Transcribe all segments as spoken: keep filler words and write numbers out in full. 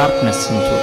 sharpness into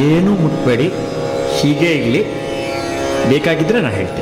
ಏನೂ ಮುಟ್ಬೇಡಿ, ಹೀಗೆ ಇರಲಿ. ಬೇಕಾಗಿದ್ದರೆ ನಾನು ಹೇಳ್ತೀನಿ.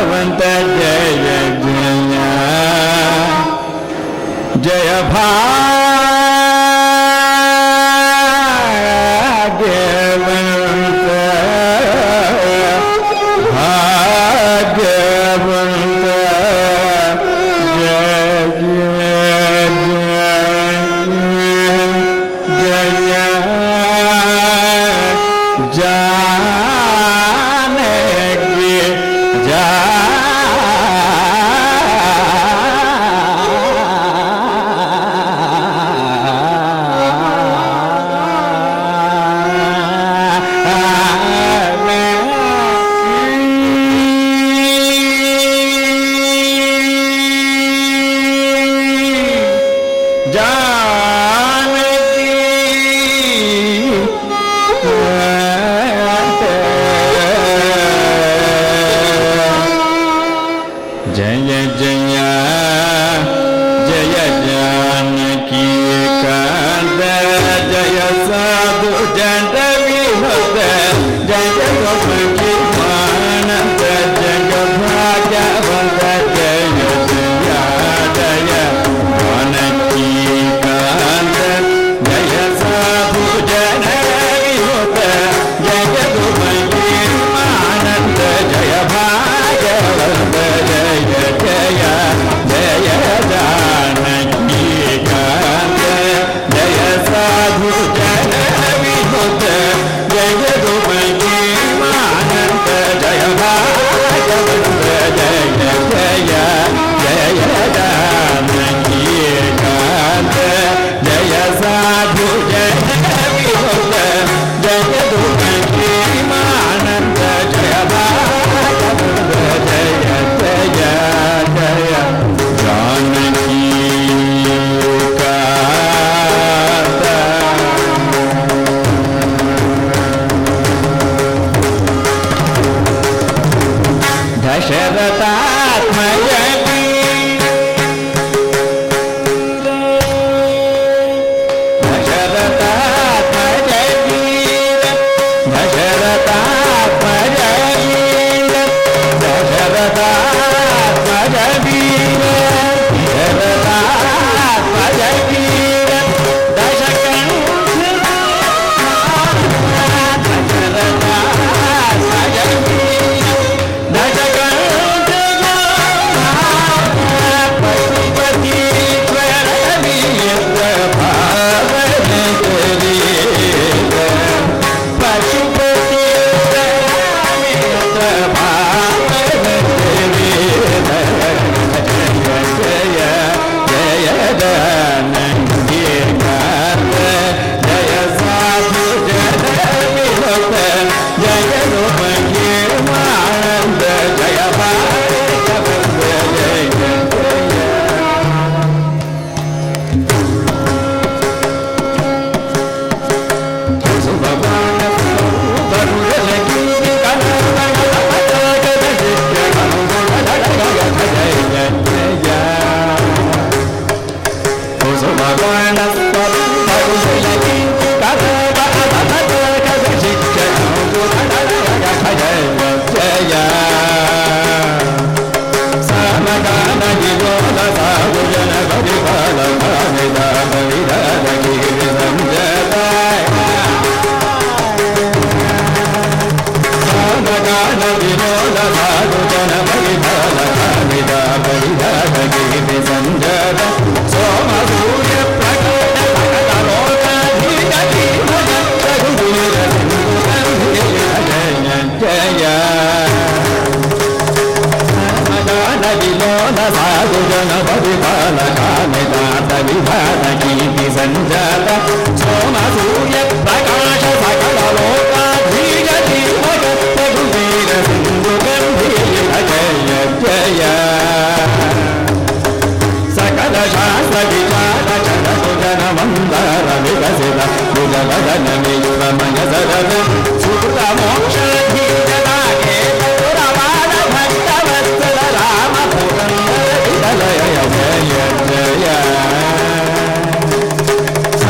ಭಗವಂತ ಜಯ ಜಯ ಜಯ ಭಾಗ್ಯವಂತ ಭಾಗ್ಯವಂತ ಜಯ ಜಯ ಜಯ ಜಯ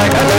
I got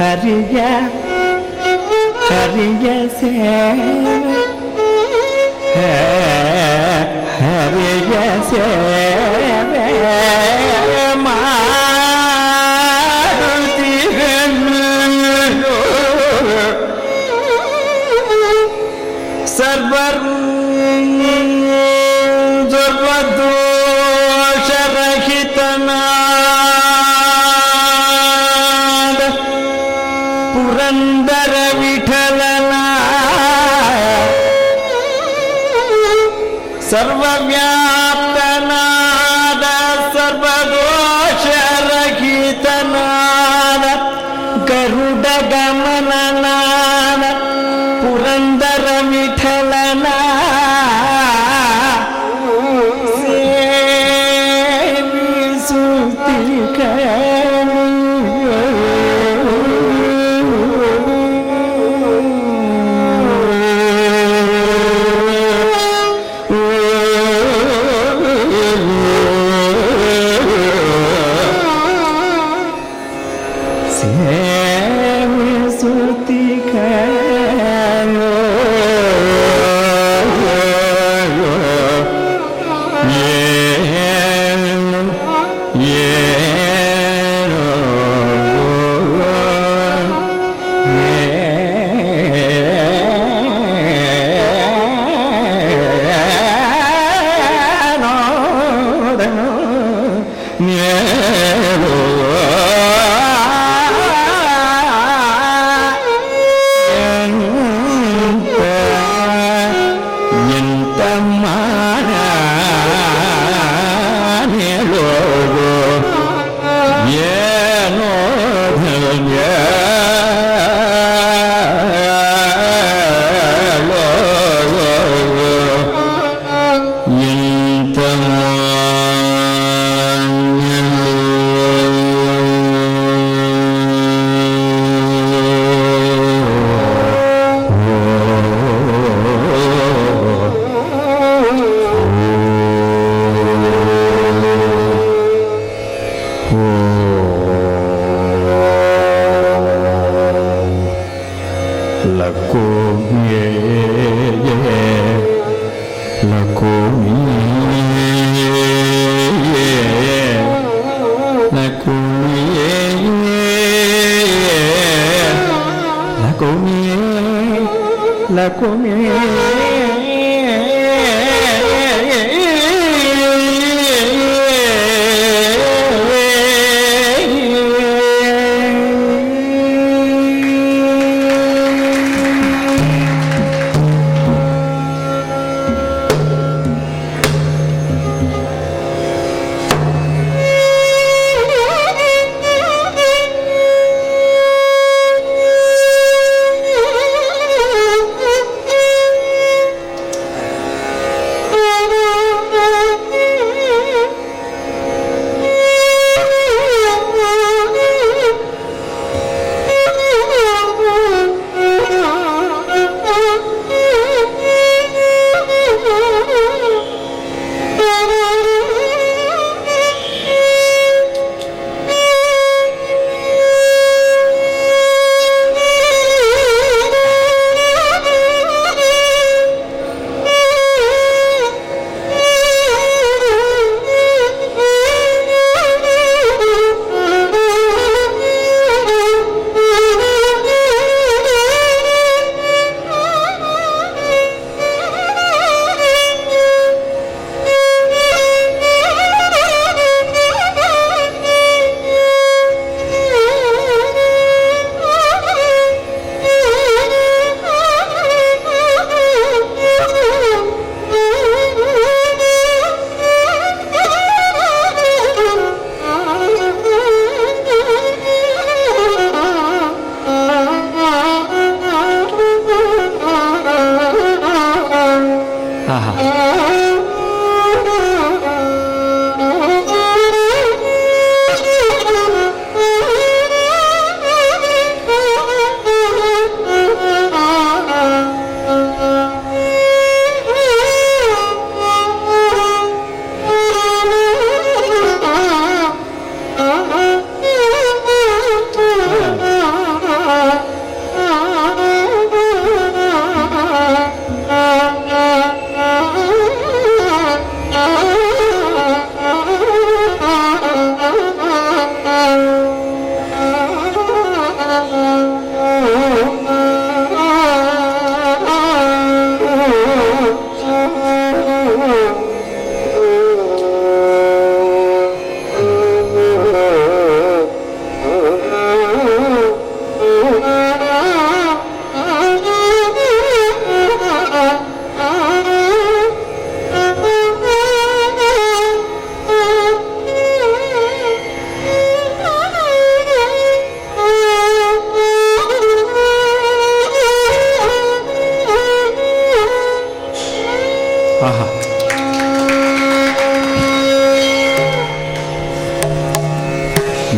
ಹರಿಯ ಹರಿಯ ಸೇವೆ ಹರಿಯ ಸೇವೆ ಮಾರುತಿಗಳು ಸರ್ವರ್ ಸರ್ವವ್ಯಾಪ್ತನಾದ ಸರ್ವದೋಷರಹಿತನಾದ ಗರುಡ ಗಮನನಾದ ಪುರಂದರ ವಿಠಲನ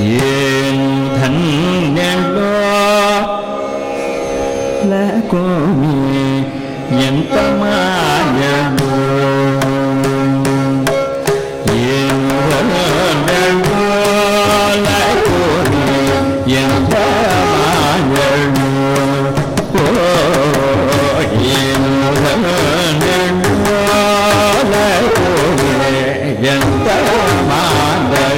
chuyện thánh nhân đó lá có mì nhận tâm á nhà buồn diện vẫn đang có lãi của mì nhận tâm á nhà buồn diện vẫn đang có lãi của mì nhận tâm á đời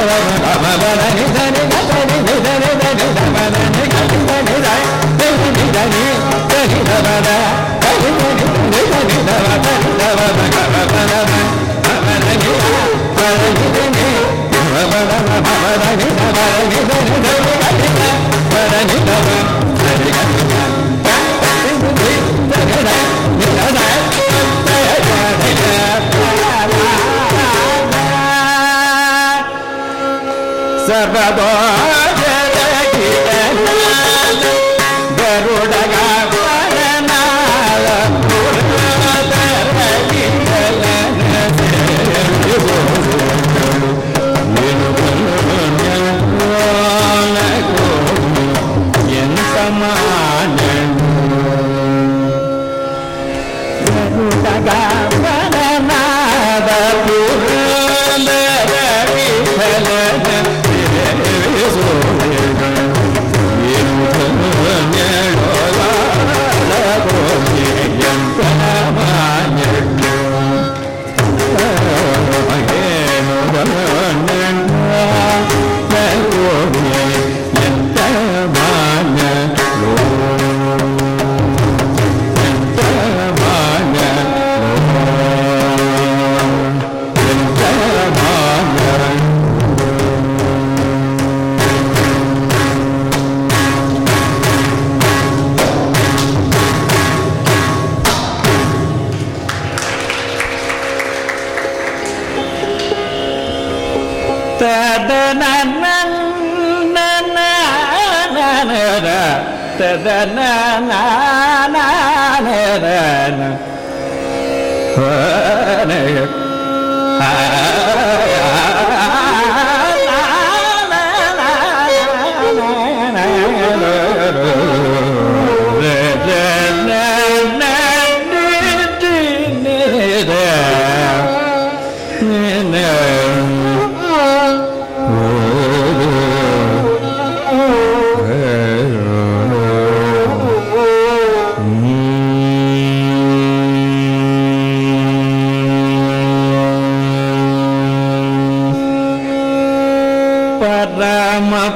Parama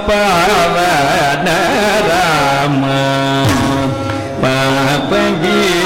Parama Parama Parama